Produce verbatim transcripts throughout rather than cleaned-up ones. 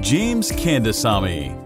James Kandasamy.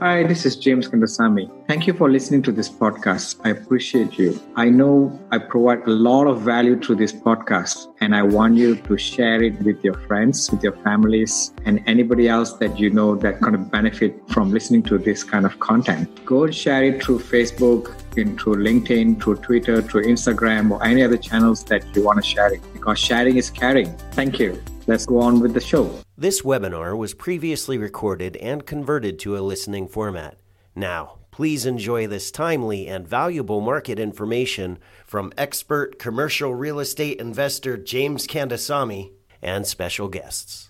Hi, this is James Kandasamy. Thank you for listening to this podcast. I appreciate you. I know I provide a lot of value through this podcast, and I want you to share it with your friends, with your families, and anybody else that you know that kind of benefit from listening to this kind of content. Go share it through Facebook, through LinkedIn, through Twitter, through Instagram, or any other channels that you want to share it, because sharing is caring. Thank you. Let's go on with the show. This webinar was previously recorded and converted to a listening format. Now, please enjoy this timely and valuable market information from expert commercial real estate investor James Kandasamy and special guests.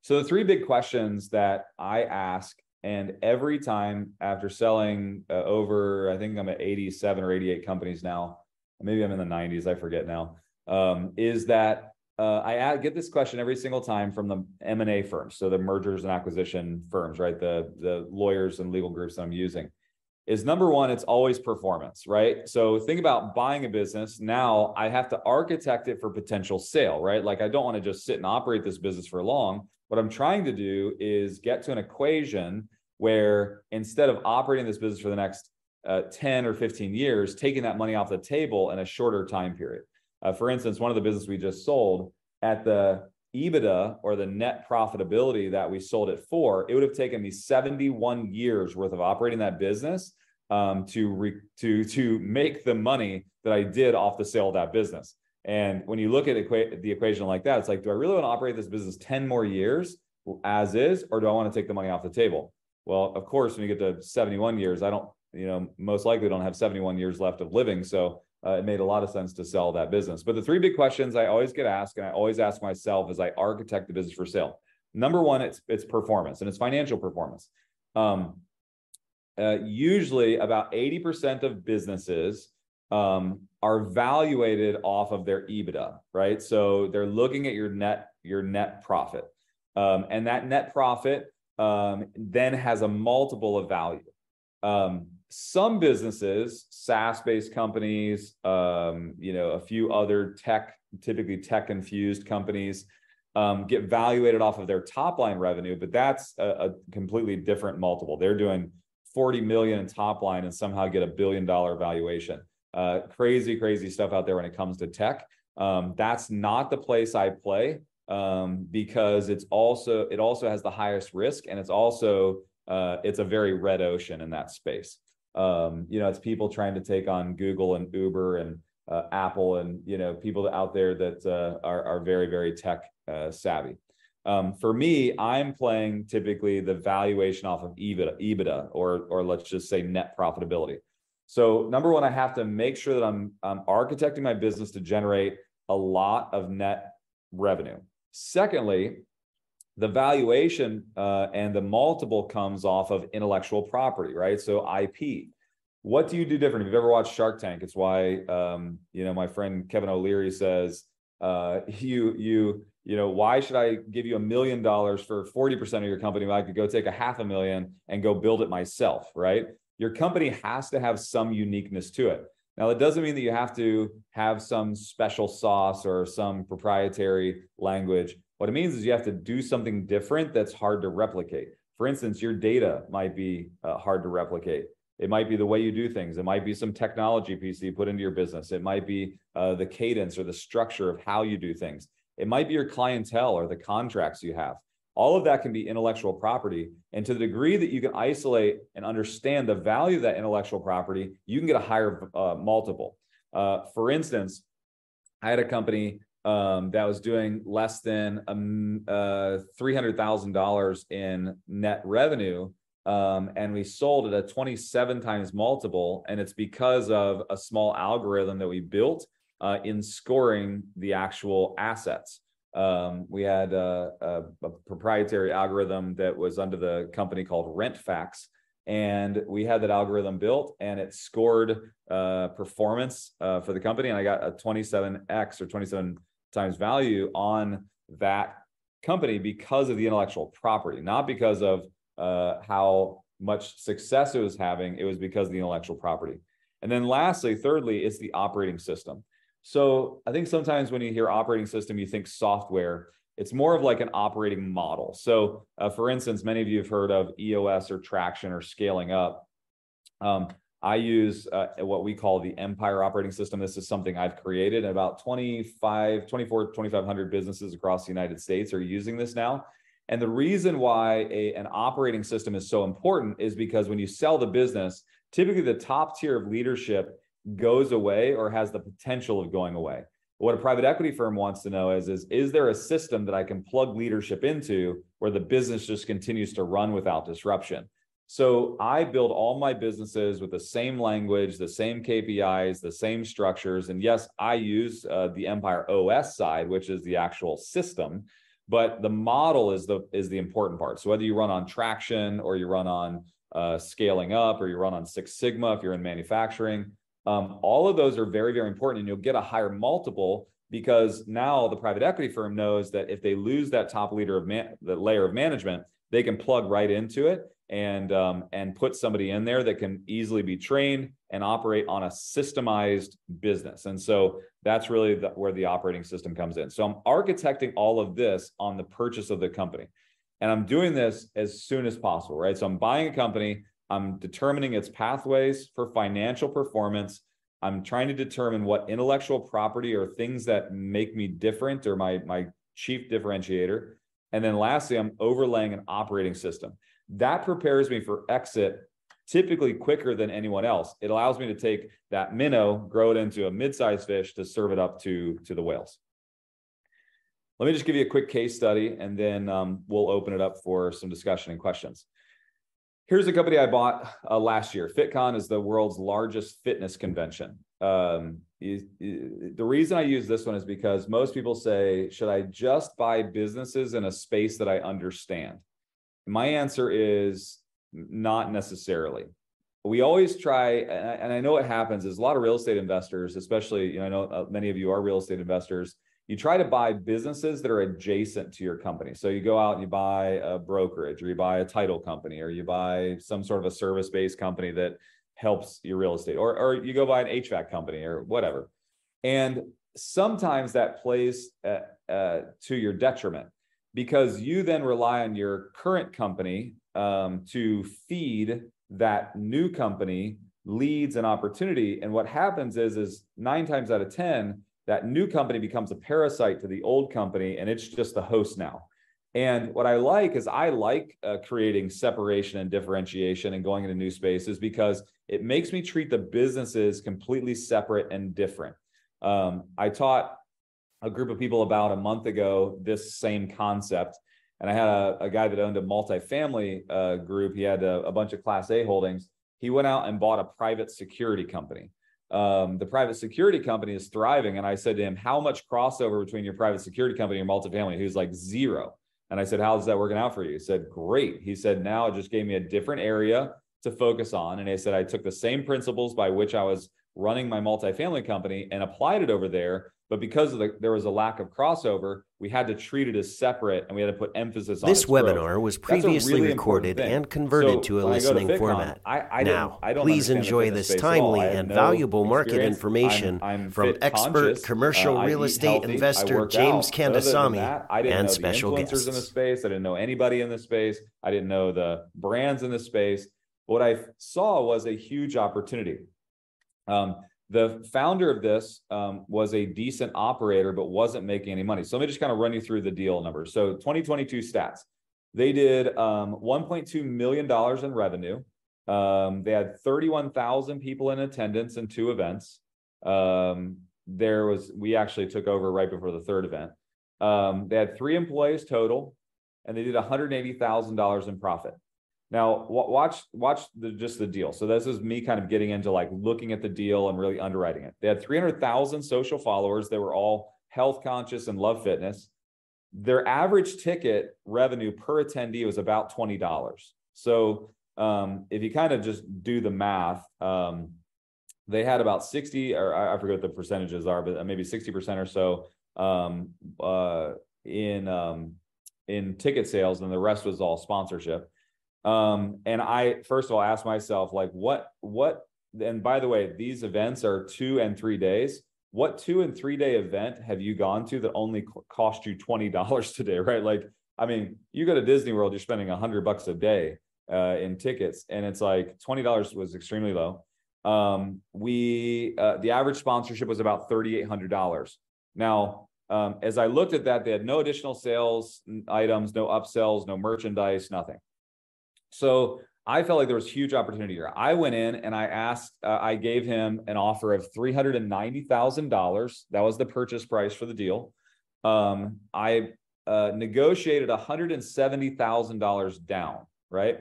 So the three big questions that I ask, and every time after selling uh, over, I think I'm at eighty-seven or eighty-eight companies now, maybe I'm in the nineties, I forget now, um, is that Uh, I get this question every single time from the M and A firms, so the mergers and acquisition firms, right? The the lawyers and legal groups that I'm using is number one. It's always performance, right? So think about buying a business. Now I have to architect it for potential sale, right? Like I don't want to just sit and operate this business for long. What I'm trying to do is get to an equation where instead of operating this business for the next uh, ten or fifteen years, taking that money off the table in a shorter time period. Uh, for instance, one of the businesses we just sold, at the EBITDA or the net profitability that we sold it for, it would have taken me seventy-one years worth of operating that business um, to re- to to make the money that I did off the sale of that business. And when you look at equa- the equation like that, it's like, do I really want to operate this business ten more years as is, or do I want to take the money off the table? Well, of course, when you get to seventy-one years, I don't, you know, most likely don't have seventy-one years left of living. So Uh, it made a lot of sense to sell that business. But the three big questions I always get asked, and I always ask myself as I architect the business for sale. Number one, it's it's performance, and it's financial performance. Um, uh, usually about eighty percent of businesses um, are valuated off of their EBITDA, right? So they're looking at your net, your net profit. Um, and that net profit um, then has a multiple of value. Um, Some businesses, SaaS-based companies, um, you know, a few other tech, typically tech-infused companies, um, get valuated off of their top-line revenue, but that's a, a completely different multiple. They're doing forty million in top line and somehow get a billion-dollar valuation. Uh, crazy, crazy stuff out there when it comes to tech. Um, that's not the place I play um, because it's also it also has the highest risk, and it's also uh, it's a very red ocean in that space. Um, you know, it's people trying to take on Google and Uber and uh, Apple and, you know, people out there that uh, are, are very, very tech uh, savvy. Um, for me, I'm playing typically the valuation off of EBITDA, EBITDA or, or let's just say net profitability. So number one, I have to make sure that I'm, I'm architecting my business to generate a lot of net revenue. Secondly, the valuation uh, and the multiple comes off of intellectual property, right? So I P. What do you do different? If you've ever watched Shark Tank, it's why um, you know my friend Kevin O'Leary says, uh, "You, you, you know, why should I give you a million dollars for forty percent of your company when I could go take a half a million and go build it myself?" Right? Your company has to have some uniqueness to it. Now, that doesn't mean that you have to have some special sauce or some proprietary language. What it means is you have to do something different that's hard to replicate. For instance, your data might be uh, hard to replicate. It might be the way you do things. It might be some technology piece that you put into your business. It might be uh, the cadence or the structure of how you do things. It might be your clientele or the contracts you have. All of that can be intellectual property. And to the degree that you can isolate and understand the value of that intellectual property, you can get a higher uh, multiple. Uh, for instance, I had a company Um, that was doing less than um, uh, three hundred thousand dollars in net revenue. Um, and we sold at a twenty-seven times multiple. And it's because of a small algorithm that we built uh, in scoring the actual assets. Um, we had a, a, a proprietary algorithm that was under the company called RentFax, and we had that algorithm built, and it scored uh, performance uh, for the company. And I got a twenty-seven X or twenty-seven times value on that company because of the intellectual property, not because of uh, how much success it was having. It was because of the intellectual property. And then lastly, thirdly, it's the operating system. So I think sometimes when you hear operating system, you think software. It's more of like an operating model. So uh, for instance, many of you have heard of E O S or traction or scaling up. Um, I use uh, what we call the Empire Operating System. This is something I've created. About twenty-five, twenty-four, twenty-five hundred businesses across the United States are using this now. And the reason why a, an operating system is so important is because when you sell the business, typically the top tier of leadership goes away or has the potential of going away. What a private equity firm wants to know is, is, is there a system that I can plug leadership into where the business just continues to run without disruption? So I build all my businesses with the same language, the same K P Is, the same structures. And yes, I use uh, the Empire O S side, which is the actual system, but the model is the, is the important part. So whether you run on traction or you run on uh, scaling up or you run on Six Sigma, if you're in manufacturing, um, all of those are very, very important. And you'll get a higher multiple because now the private equity firm knows that if they lose that top leader of man- the layer of management, they can plug right into it. And um, and put somebody in there that can easily be trained and operate on a systemized business. And so that's really the, where the operating system comes in. So I'm architecting all of this on the purchase of the company. And I'm doing this as soon as possible, right? So I'm buying a company, I'm determining its pathways for financial performance. I'm trying to determine what intellectual property or things that make me different or my, my chief differentiator. And then lastly, I'm overlaying an operating system. That prepares me for exit typically quicker than anyone else. It allows me to take that minnow, grow it into a mid-sized fish to serve it up to, to the whales. Let me just give you a quick case study, and then um, we'll open it up for some discussion and questions. Here's a company I bought uh, last year. FitCon is the world's largest fitness convention. Um, is, is, the reason I use this one is because most people say, should I just buy businesses in a space that I understand? My answer is not necessarily. We always try, and I know what happens is a lot of real estate investors, especially, you know, I know many of you are real estate investors, you try to buy businesses that are adjacent to your company. So you go out and you buy a brokerage, or you buy a title company, or you buy some sort of a service-based company that helps your real estate, or, or you go buy an H V A C company or whatever. And sometimes that plays uh, uh, to your detriment, because you then rely on your current company um, to feed that new company leads and opportunity. And what happens is, is nine times out of ten, that new company becomes a parasite to the old company, and it's just the host now. And what I like is I like uh, creating separation and differentiation and going into new spaces, because it makes me treat the businesses completely separate and different. Um, I taught a group of people about a month ago this same concept. And I had a, a guy that owned a multifamily uh, group. He had a, a bunch of Class A holdings. He went out and bought a private security company. Um, the private security company is thriving. And I said to him, how much crossover between your private security company and your multifamily? He was like, zero. And I said, how's that working out for you? He said, great. He said, now it just gave me a different area to focus on. And I said, I took the same principles by which I was running my multifamily company and applied it over there. But because of the, there was a lack of crossover, we had to treat it as separate, and we had to put emphasis on this webinar growth. Was previously really recorded and converted so to a listening to FitCon, format. I, I now, I please enjoy this timely and no valuable market information I'm, I'm from expert conscious. commercial uh, real estate healthy. investor James Kandasamy that, I didn't and know special the influencers guests. In the space. I didn't know anybody in the space. I didn't know the brands in the space. What I saw was a huge opportunity. Um, The founder of this um, was a decent operator, but wasn't making any money. So let me just kind of run you through the deal numbers. So twenty twenty-two stats, they did um, one point two million dollars in revenue. Um, they had thirty-one thousand people in attendance in two events. Um, there was, we actually took over right before the third event. Um, they had three employees total, and they did one hundred eighty thousand dollars in profit. Now watch, watch the, just the deal. So this is me kind of getting into like looking at the deal and really underwriting it. They had three hundred thousand social followers. They were all health conscious and love fitness. their average ticket revenue per attendee was about twenty dollars. So um, if you kind of just do the math, um, they had about sixty, or I forget what the percentages are, but maybe sixty percent or so um, uh, in um, in ticket sales, and the rest was all sponsorship. Um, and I, first of all, asked myself, like, what, what, and by the way, these events are two and three days. What two and three day event have you gone to that only cost you twenty dollars today, right? Like, I mean, you go to Disney World, you're spending a hundred bucks a day, uh, in tickets. And it's like twenty dollars was extremely low. Um, we, uh, the average sponsorship was about thirty-eight hundred dollars. Now, um, as I looked at that, they had no additional sales items, no upsells, no merchandise, nothing. So I felt like there was huge opportunity here. I went in and I asked, uh, I gave him an offer of three hundred ninety thousand dollars. That was the purchase price for the deal. Um, I uh, negotiated one hundred seventy thousand dollars down, right?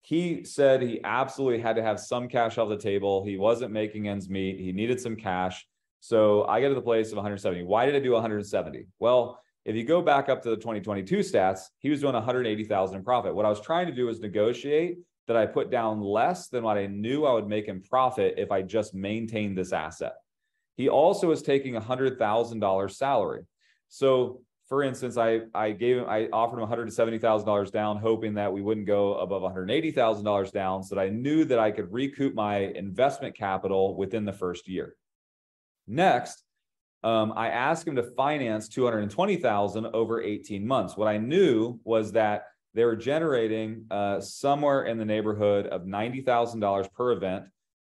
He said he absolutely had to have some cash off the table. He wasn't making ends meet. He needed some cash. So I got to the place of one hundred seventy. Why did I do one hundred seventy? Well, if you go back up to the twenty twenty-two stats, he was doing one hundred eighty thousand in profit. What I was trying to do was negotiate that I put down less than what I knew I would make in profit if I just maintained this asset. He also was taking one hundred thousand dollars salary. So for instance, I, I gave him, I offered him one hundred seventy thousand dollars down, hoping that we wouldn't go above one hundred eighty thousand dollars down, so that I knew that I could recoup my investment capital within the first year. Next, Um, I asked him to finance two hundred twenty thousand dollars over eighteen months. What I knew was that they were generating uh, somewhere in the neighborhood of ninety thousand dollars per event.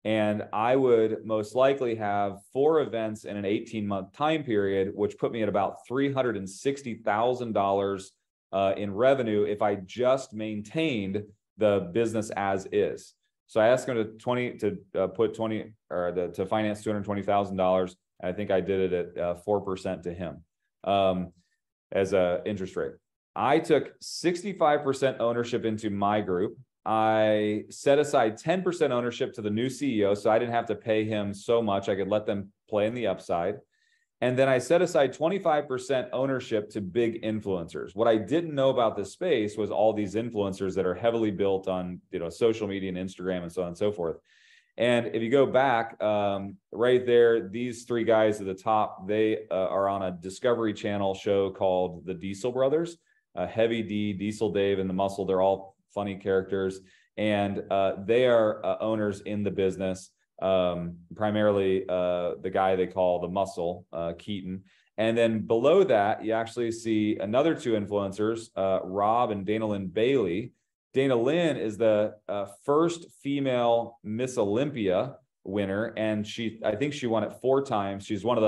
And I would most likely have four events in an eighteen month time period, which put me at about three hundred sixty thousand dollars uh, in revenue if I just maintained the business as is. So I asked him to twenty to uh, put twenty or the, to finance two hundred twenty thousand dollars. I think I did it at uh, four percent to him um, as a interest rate. I took sixty-five percent ownership into my group. I set aside ten percent ownership to the new C E O, so I didn't have to pay him so much. I could let them play in the upside. And then I set aside twenty-five percent ownership to big influencers. What I didn't know about this space was all these influencers that are heavily built on, you know, social media and Instagram and so on and so forth. And if you go back um, right there, these three guys at the top, they uh, are on a Discovery Channel show called The Diesel Brothers, uh, Heavy D, Diesel Dave, and The Muscle. They're all funny characters. And uh, they are uh, owners in the business, um, primarily uh, the guy they call The Muscle, uh, Keaton. And then below that, you actually see another two influencers, uh, Rob and Dana Lynn Bailey. Dana Lynn is the uh, first female Miss Olympia winner, and she, I think she won it four times. She's one of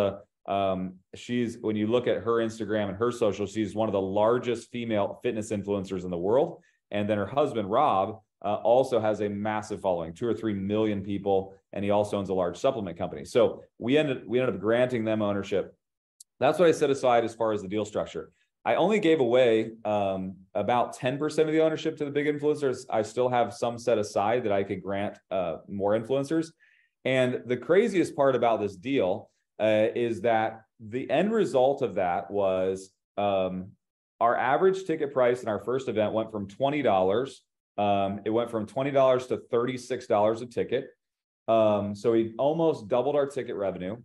the, um, she's, when you look at her Instagram and her social, she's one of the largest female fitness influencers in the world. And then her husband, Rob, uh, also has a massive following, two or three million people, and he also owns a large supplement company. So we ended, we ended up granting them ownership. That's what I set aside as far as the deal structure. I only gave away um, about ten percent of the ownership to the big influencers. I still have some set aside that I could grant uh, more influencers. And the craziest part about this deal uh, is that the end result of that was um, our average ticket price in our first event went from twenty dollars. Um, it went from twenty dollars to thirty-six dollars a ticket. Um, so we almost doubled our ticket revenue.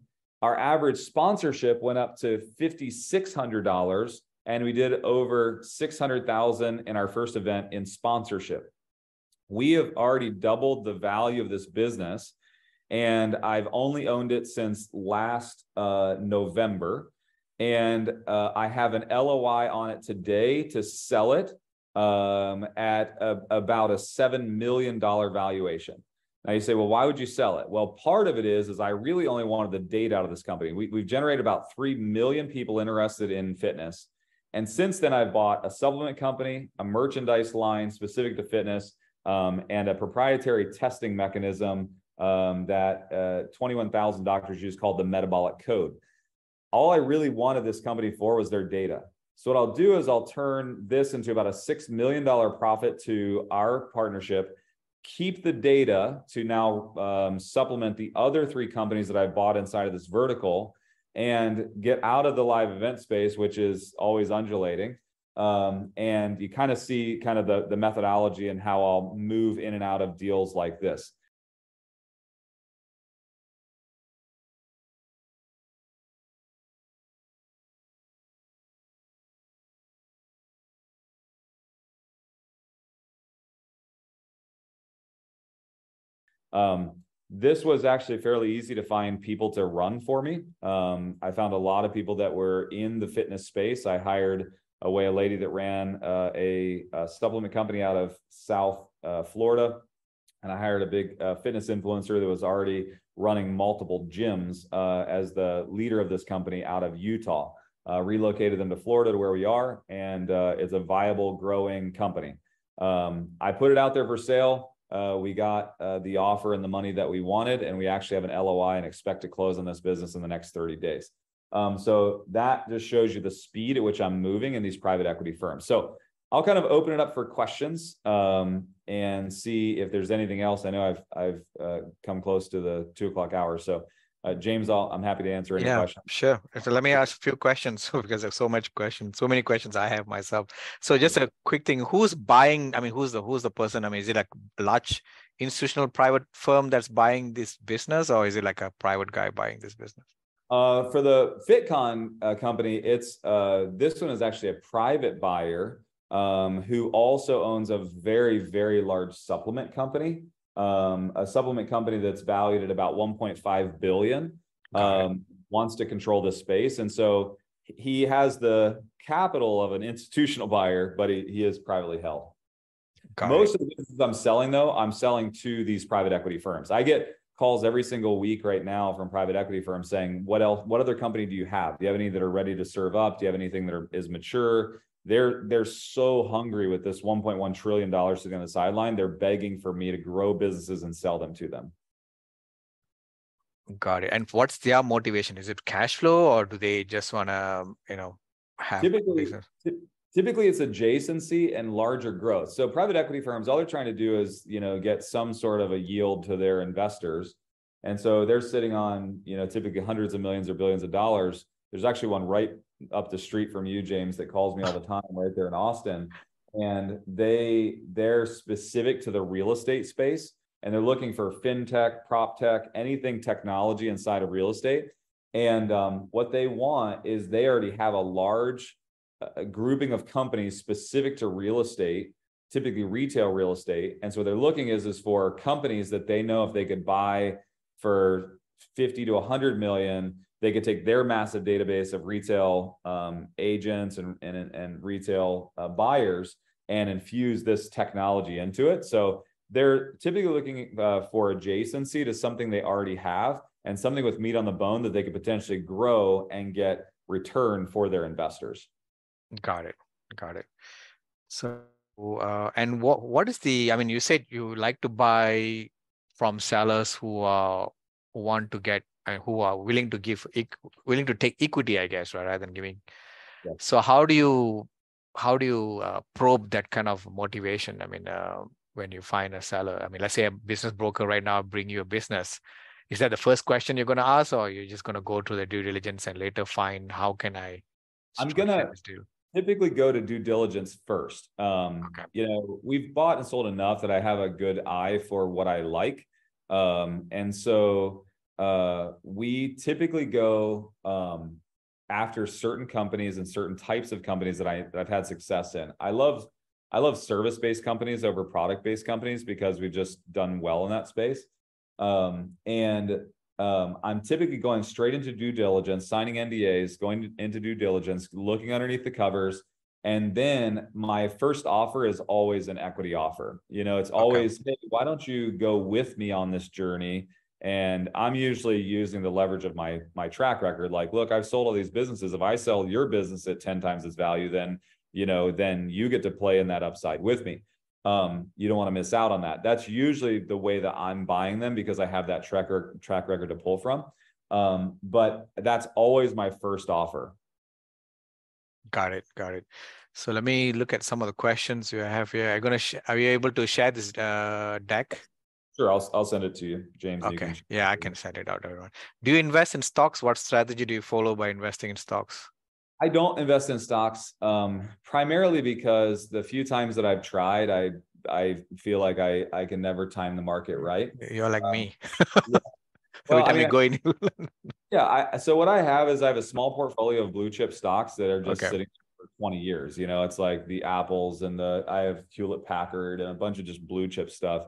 Our average sponsorship went up to five thousand six hundred dollars. And we did over six hundred thousand dollars in our first event in sponsorship. We have already doubled the value of this business, and I've only owned it since last uh, November. And uh, I have an L O I on it today to sell it um, at a, about a seven million dollars valuation. Now you say, well, why would you sell it? Well, part of it is, is I really only wanted the data out of this company. We, we've generated about three million people interested in fitness. And since then, I've bought a supplement company, a merchandise line specific to fitness, um, and a proprietary testing mechanism um, that uh, twenty-one thousand doctors use called the Metabolic Code. All I really wanted this company for was their data. So what I'll do is I'll turn this into about a six million dollars profit to our partnership, keep the data to now um, supplement the other three companies that I've bought inside of this vertical, and get out of the live event space, which is always undulating. Um, and you kind of see kind of the, the methodology and how I'll move in and out of deals like this. Um, this was actually fairly easy to find people to run for me. Um, I found a lot of people that were in the fitness space. I hired away a lady that ran uh, a, a supplement company out of South uh, Florida. And I hired a big uh, fitness influencer that was already running multiple gyms uh, as the leader of this company out of Utah. Uh, relocated them to Florida to where we are. And uh, it's a viable, growing company. Um, I put it out there for sale. Uh, we got uh, the offer and the money that we wanted, and we actually have an L O I and expect to close on this business in the next thirty days. Um, so that just shows you the speed at which I'm moving in these private equity firms. So I'll kind of open it up for questions um, and see if there's anything else. I know I've I've uh, come close to the two o'clock hour, so uh, James, I'll, I'm happy to answer any yeah, questions. Sure. So let me ask a few questions because there's so much questions, so many questions I have myself. So just a quick thing: who's buying? I mean, who's the who's the person? I mean, is it like a large institutional private firm that's buying this business, or is it like a private guy buying this business? Uh, for the FitCon uh, company, it's uh, this one is actually a private buyer um, who also owns a very, very large supplement company, um, a supplement company that's valued at about one point five billion dollars, um, wants to control this space. And so he has the capital of an institutional buyer, but he, he is privately held. Got Most it. Of the businesses I'm selling, though, I'm selling to these private equity firms. I get calls every single week right now from private equity firms saying, what else, what other company do you have? Do you have any that are ready to serve up? Do you have anything that are, is mature? They're, they're so hungry with this one point one trillion dollars sitting on the sideline. They're begging for me to grow businesses and sell them to them. Got it. And what's their motivation? Is it cash flow, or do they just want to, you know, have typically, typically it's adjacency and larger growth. So private equity firms, all they're trying to do is, you know, get some sort of a yield to their investors. And so they're sitting on, you know, typically hundreds of millions or billions of dollars. There's actually one right up the street from you, James, that calls me all the time right there in Austin. And they, they're specific to the real estate space, and they're looking for fintech, prop tech, anything technology inside of real estate. And um, what they want is they already have a large a grouping of companies specific to real estate, typically retail real estate. And so what they're looking is, is for companies that they know if they could buy for fifty to one hundred million, they could take their massive database of retail um, agents and, and, and retail uh, buyers and infuse this technology into it. So they're typically looking uh, for adjacency to something they already have and something with meat on the bone that they could potentially grow and get return for their investors. Got it. Got it. So, uh, and what what is the, I mean, you said you like to buy from sellers who are who want to get, and who are willing to give, willing to take equity, I guess, right, rather than giving. Yeah. So how do you, how do you uh, probe that kind of motivation? I mean, uh, when you find a seller, I mean, let's say a business broker right now bring you a business. Is that the first question you're going to ask, or you're just going to go through the due diligence and later find how can I? I'm going to typically go to due diligence first. Um, okay. You know, we've bought and sold enough that I have a good eye for what I like. Um, and so uh, we typically go um, after certain companies and certain types of companies that, I, that I've had success in. I love, I love service-based companies over product-based companies because we've just done well in that space. Um, and Um, I'm typically going straight into due diligence, signing N D As, going into due diligence, looking underneath the covers. And then my first offer is always an equity offer. You know, it's always, okay. Hey, why don't you go with me on this journey? And I'm usually using the leverage of my, my track record. Like, look, I've sold all these businesses. If I sell your business at ten times its value, then, you know, then you get to play in that upside with me. Um, you don't want to miss out on that. That's usually the way that I'm buying them because I have that track, track record to pull from. Um, but that's always my first offer. Got it. Got it. So let me look at some of the questions you have here. I'm going to sh- are you able to share this uh, deck? Sure, I'll I'll send it to you, James. Okay, you yeah, I can send it out to everyone. Do you invest in stocks? What strategy do you follow by investing in stocks? I don't invest in stocks um, primarily because the few times that I've tried, I I feel like I I can never time the market right. You're like um, me. Yeah. Well, I mean, going. yeah. I, so what I have is I have a small portfolio of blue chip stocks that are just okay. sitting for twenty years. You know, it's like the Apples and the I have Hewlett Packard and a bunch of just blue chip stuff.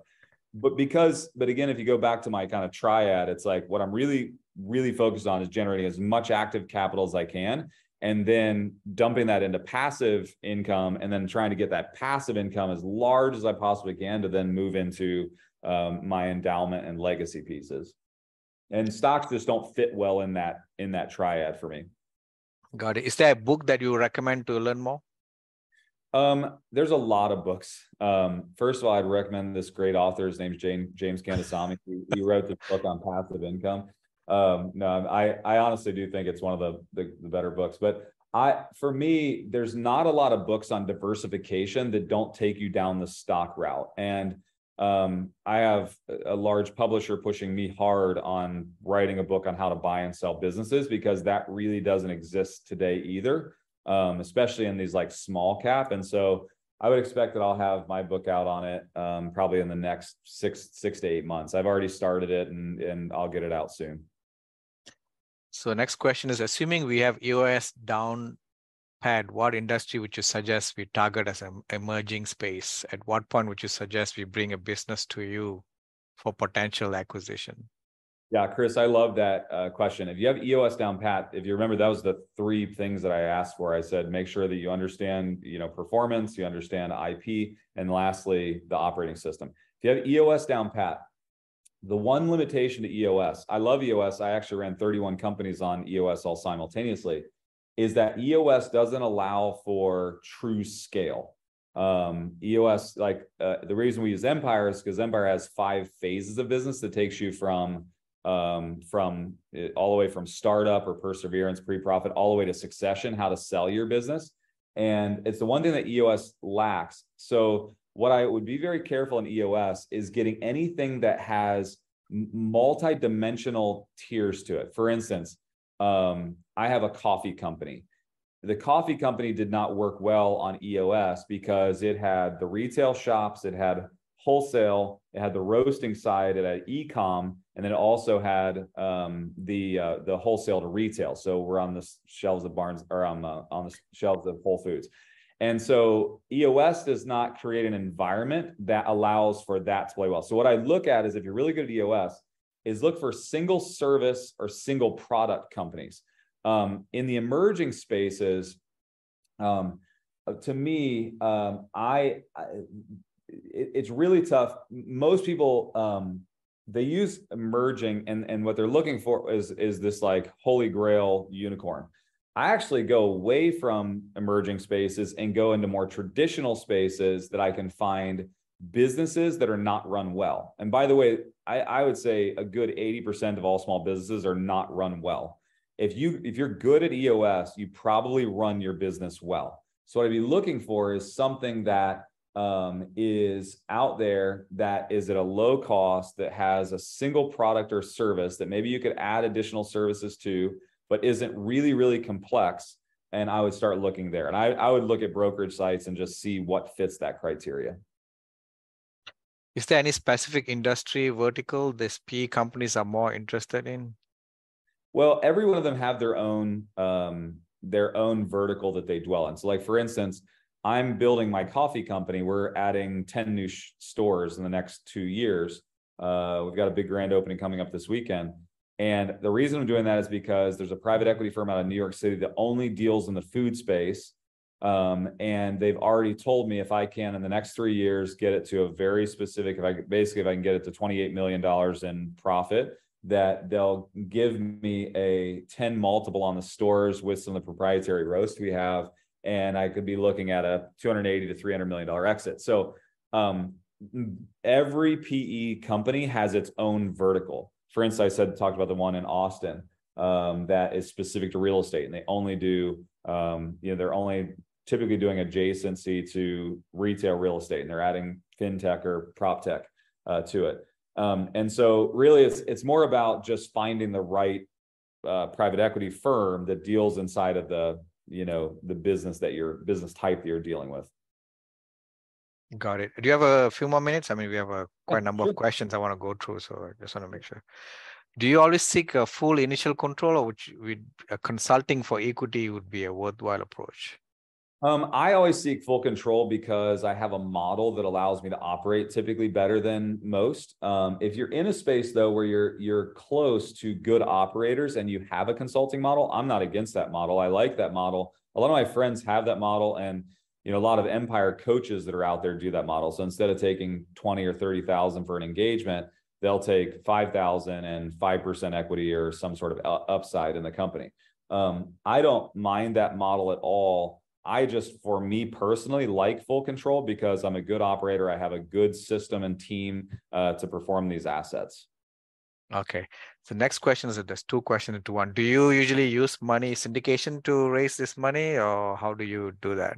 But because, but again, if you go back to my kind of triad, it's like what I'm really, really focused on is generating as much active capital as I can, and then dumping that into passive income, and then trying to get that passive income as large as I possibly can to then move into um, my endowment and legacy pieces. And stocks just don't fit well in that in that triad for me. Got it. Is there a book that you recommend to learn more? Um, there's a lot of books. Um, first of all, I'd recommend this great author. His name's James James Kandasamy. he, he wrote this book on passive income. Um, no, I I honestly do think it's one of the, the the better books. But I for me, there's not a lot of books on diversification that don't take you down the stock route. And Um, I have a large publisher pushing me hard on writing a book on how to buy and sell businesses, because that really doesn't exist today either, um, especially in these like small cap. And so I would expect that I'll have my book out on it um, probably in the next six, six to eight months. I've already started it and, and I'll get it out soon. So next question is, assuming we have E O S down Pat, what industry would you suggest we target as an emerging space? At what point would you suggest we bring a business to you for potential acquisition? Yeah, Chris, I love that uh, question. If you have E O S down pat, if you remember, that was the three things that I asked for. I said, make sure that you understand, you know, performance, you understand I P, and lastly, the operating system. If you have E O S down pat, the one limitation to E O S, I love E O S. I actually ran thirty-one companies on E O S all simultaneously, is that E O S doesn't allow for true scale. Um, E O S, like uh, the reason we use Empire is because Empire has five phases of business that takes you from um, from it, all the way from startup or perseverance, pre-profit, all the way to succession, how to sell your business. And it's the one thing that E O S lacks. So what I would be very careful in E O S is getting anything that has multi-dimensional tiers to it. For instance, um, I have a coffee company. The coffee company did not work well on E O S because it had the retail shops, it had wholesale, it had the roasting side, it had e-com, and then it also had um, the uh, the wholesale to retail. So we're on the shelves of Barnes or on the, on the shelves of Whole Foods. And so E O S does not create an environment that allows for that to play well. So what I look at is, if you're really good at E O S, is look for single service or single product companies. Um, in the emerging spaces, um, to me, um, I, I it, it's really tough. Most people, um, they use emerging, and, and what they're looking for is, is this like holy grail unicorn. I actually go away from emerging spaces and go into more traditional spaces that I can find businesses that are not run well. And by the way, I, I would say a good eighty percent of all small businesses are not run well. If you if you're good at E O S, you probably run your business well. So what I'd be looking for is something that um, is out there that is at a low cost, that has a single product or service that maybe you could add additional services to, but isn't really, really complex. And I would start looking there. And I, I would look at brokerage sites and just see what fits that criteria. Is there any specific industry vertical these P E companies are more interested in? Well, every one of them have their own um, their own vertical that they dwell in. So like, for instance, I'm building my coffee company. We're adding ten new stores in the next two years. Uh, we've got a big grand opening coming up this weekend. And the reason I'm doing that is because there's a private equity firm out of New York City that only deals in the food space. Um, and they've already told me if I can, in the next three years, get it to a very specific, if I basically, if I can get it to twenty-eight million dollars in profit, that they'll give me a ten multiple on the stores with some of the proprietary roast we have. And I could be looking at a two hundred eighty to three hundred million dollars exit. So um, every P E company has its own vertical. For instance, I said, talked about the one in Austin um, that is specific to real estate, and they only do, um, you know, they're only typically doing adjacency to retail real estate, and they're adding fintech or prop tech uh, to it. Um, and so really it's, it's more about just finding the right uh, private equity firm that deals inside of the, you know, the business that your business type that you're dealing with. Got it. Do you have a few more minutes? I mean, we have a quite a number of questions I want to go through. So I just want to make sure. Do you always seek a full initial control, or which we uh, consulting for equity would be a worthwhile approach? Um, I always seek full control because I have a model that allows me to operate typically better than most. Um, if you're in a space though, where you're, you're close to good operators and you have a consulting model, I'm not against that model. I like that model. A lot of my friends have that model, and, you know, a lot of Empire coaches that are out there do that model. So instead of taking twenty or thirty thousand for an engagement, they'll take five thousand and five percent equity or some sort of upside in the company. Um, I don't mind that model at all. I just, for me personally, like full control because I'm a good operator. I have a good system and team uh, to perform these assets. Okay. So next question is that there's two questions into one. Do you usually use money syndication to raise this money, or how do you do that?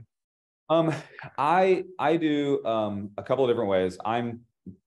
Um, I, I do um, a couple of different ways. I'm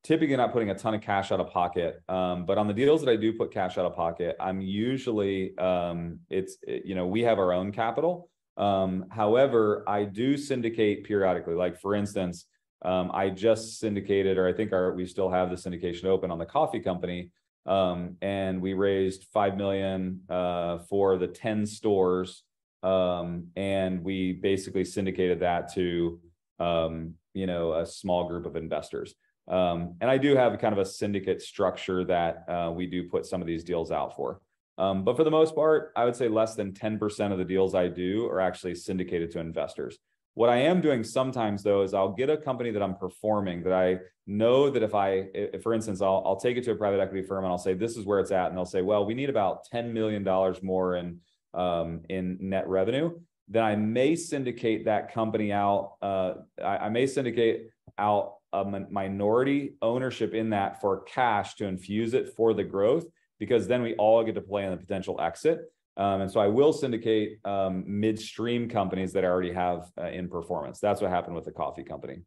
typically not putting a ton of cash out of pocket. Um, but on the deals that I do put cash out of pocket, I'm usually, um, it's, it, you know, we have our own capital. Um, however, I do syndicate periodically. Like for instance, um, I just syndicated, or I think our, we still have the syndication open on the coffee company. Um, and we raised five million, uh, for the ten stores. Um, and we basically syndicated that to, um, you know, a small group of investors. Um, and I do have kind of a syndicate structure that, uh, we do put some of these deals out for. Um, but for the most part, I would say less than ten percent of the deals I do are actually syndicated to investors. What I am doing sometimes, though, is I'll get a company that I'm performing that I know that if I, if, for instance, I'll, I'll take it to a private equity firm and I'll say, this is where it's at. And they'll say, well, we need about ten million dollars more in, um, in net revenue. Then I may syndicate that company out. Uh, I, I may syndicate out a minority ownership in that for cash to infuse it for the growth, because then we all get to play in the potential exit. Um, and so I will syndicate um, midstream companies that I already have uh, in performance. That's what happened with the coffee company.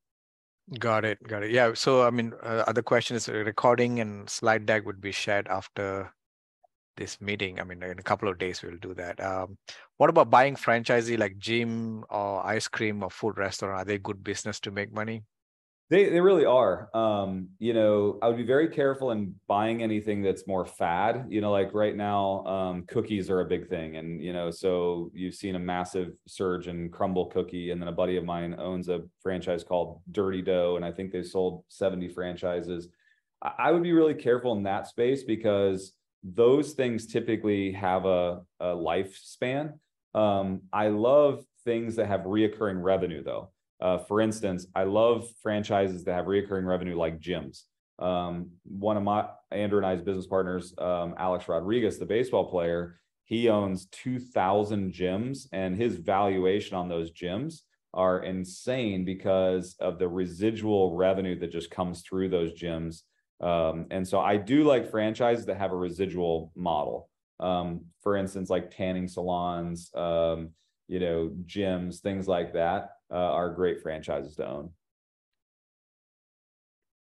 Got it. Got it. Yeah. So, I mean, uh, other question is recording and slide deck would be shared after this meeting. I mean, in a couple of days, we'll do that. Um, what about buying franchisee like gym or ice cream or food restaurant? Are they good business to make money? They they really are. Um, you know, I would be very careful in buying anything that's more fad. You know, like right now, um, cookies are a big thing. And, you know, so you've seen a massive surge in crumble cookie. And then a buddy of mine owns a franchise called Dirty Dough. And I think they sold seventy franchises. I would be really careful in that space because those things typically have a, a lifespan. Um, I love things that have reoccurring revenue, though. Uh, for instance, I love franchises that have recurring revenue like gyms. Um, one of my, Andrew and I's business partners, um, Alex Rodriguez, the baseball player, he owns two thousand gyms, and his valuation on those gyms are insane because of the residual revenue that just comes through those gyms. Um, and so I do like franchises that have a residual model. Um, for instance, like tanning salons, um, you know, gyms, things like that. Uh, are great franchises to own.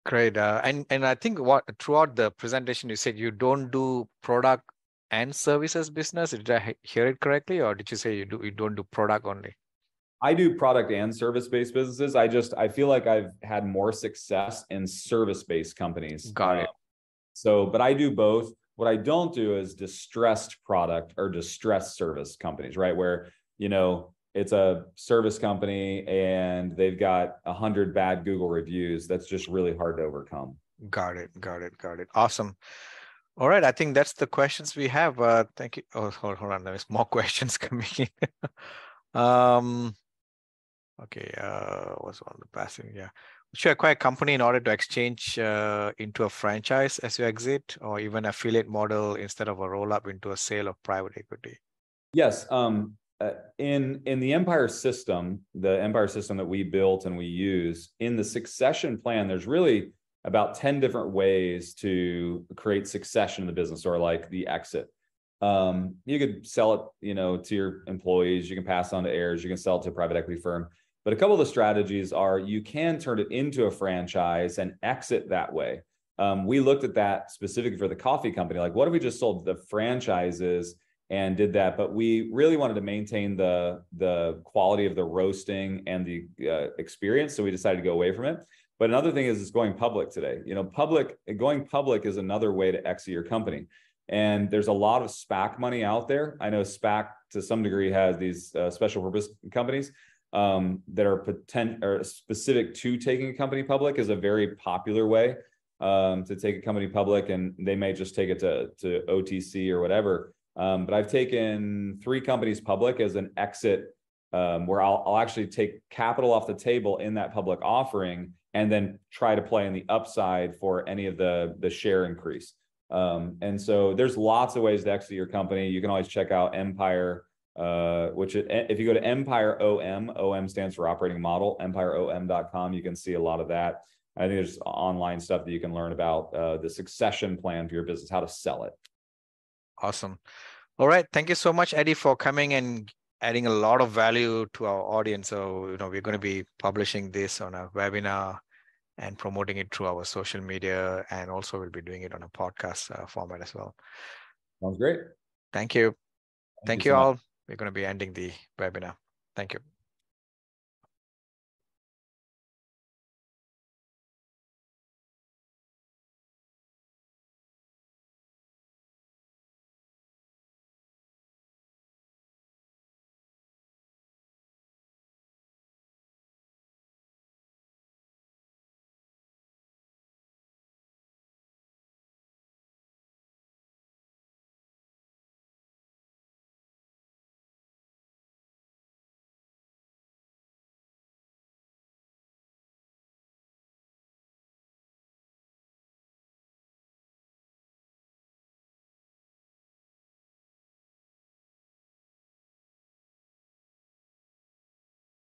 Great. Uh, and, and I think what throughout the presentation, you said you don't do product and services business. Did I hear it correctly? Or did you say you do, you don't do product only? I do product and service-based businesses. I just, I feel like I've had more success in service-based companies. Got it. Uh, so, but I do both. What I don't do is distressed product or distressed service companies, right? Where, you know, it's a service company and they've got a hundred bad Google reviews. That's just really hard to overcome. Got it. Got it. Got it. Awesome. All right. I think that's the questions we have. Uh, thank you. Oh, hold, hold on. There's more questions coming in. um, okay. Uh, what's on the passing? Yeah. Should acquire a company in order to exchange uh, into a franchise as you exit, or even affiliate model instead of a roll up into a sale of private equity? Yes. Um, Uh, in, in the Empire system, the Empire system that we built and we use, in the succession plan, there's really about ten different ways to create succession in the business, or like the exit. Um, you could sell it, you know, to your employees, you can pass on to heirs, you can sell it to a private equity firm. But a couple of the strategies are you can turn it into a franchise and exit that way. um, we looked at that specifically for the coffee company. Like, what if we just sold the franchises and did that? But we really wanted to maintain the, the quality of the roasting and the uh, experience. So we decided to go away from it. But another thing is it's going public today. You know, public going public is another way to exit your company. And there's a lot of SPAC money out there. I know SPAC to some degree has these uh, special purpose companies um, that are potent or specific to taking a company public is a very popular way um, to take a company public. And they may just take it to, to O T C or whatever. Um, but I've taken three companies public as an exit um, where I'll, I'll actually take capital off the table in that public offering and then try to play in the upside for any of the, the share increase. Um, and so there's lots of ways to exit your company. You can always check out Empire, uh, which it, if you go to Empire O M, O M stands for operating model, empire O M dot com. You can see a lot of that. I think there's online stuff that you can learn about uh, the succession plan for your business, how to sell it. Awesome. All right. Thank you so much, Eddie, for coming and adding a lot of value to our audience. So, you know, we're going to be publishing this on a webinar and promoting it through our social media. And also we'll be doing it on a podcast uh, format as well. Sounds great. Thank you. Thank, Thank you, you so all. Much. We're going to be ending the webinar. Thank you.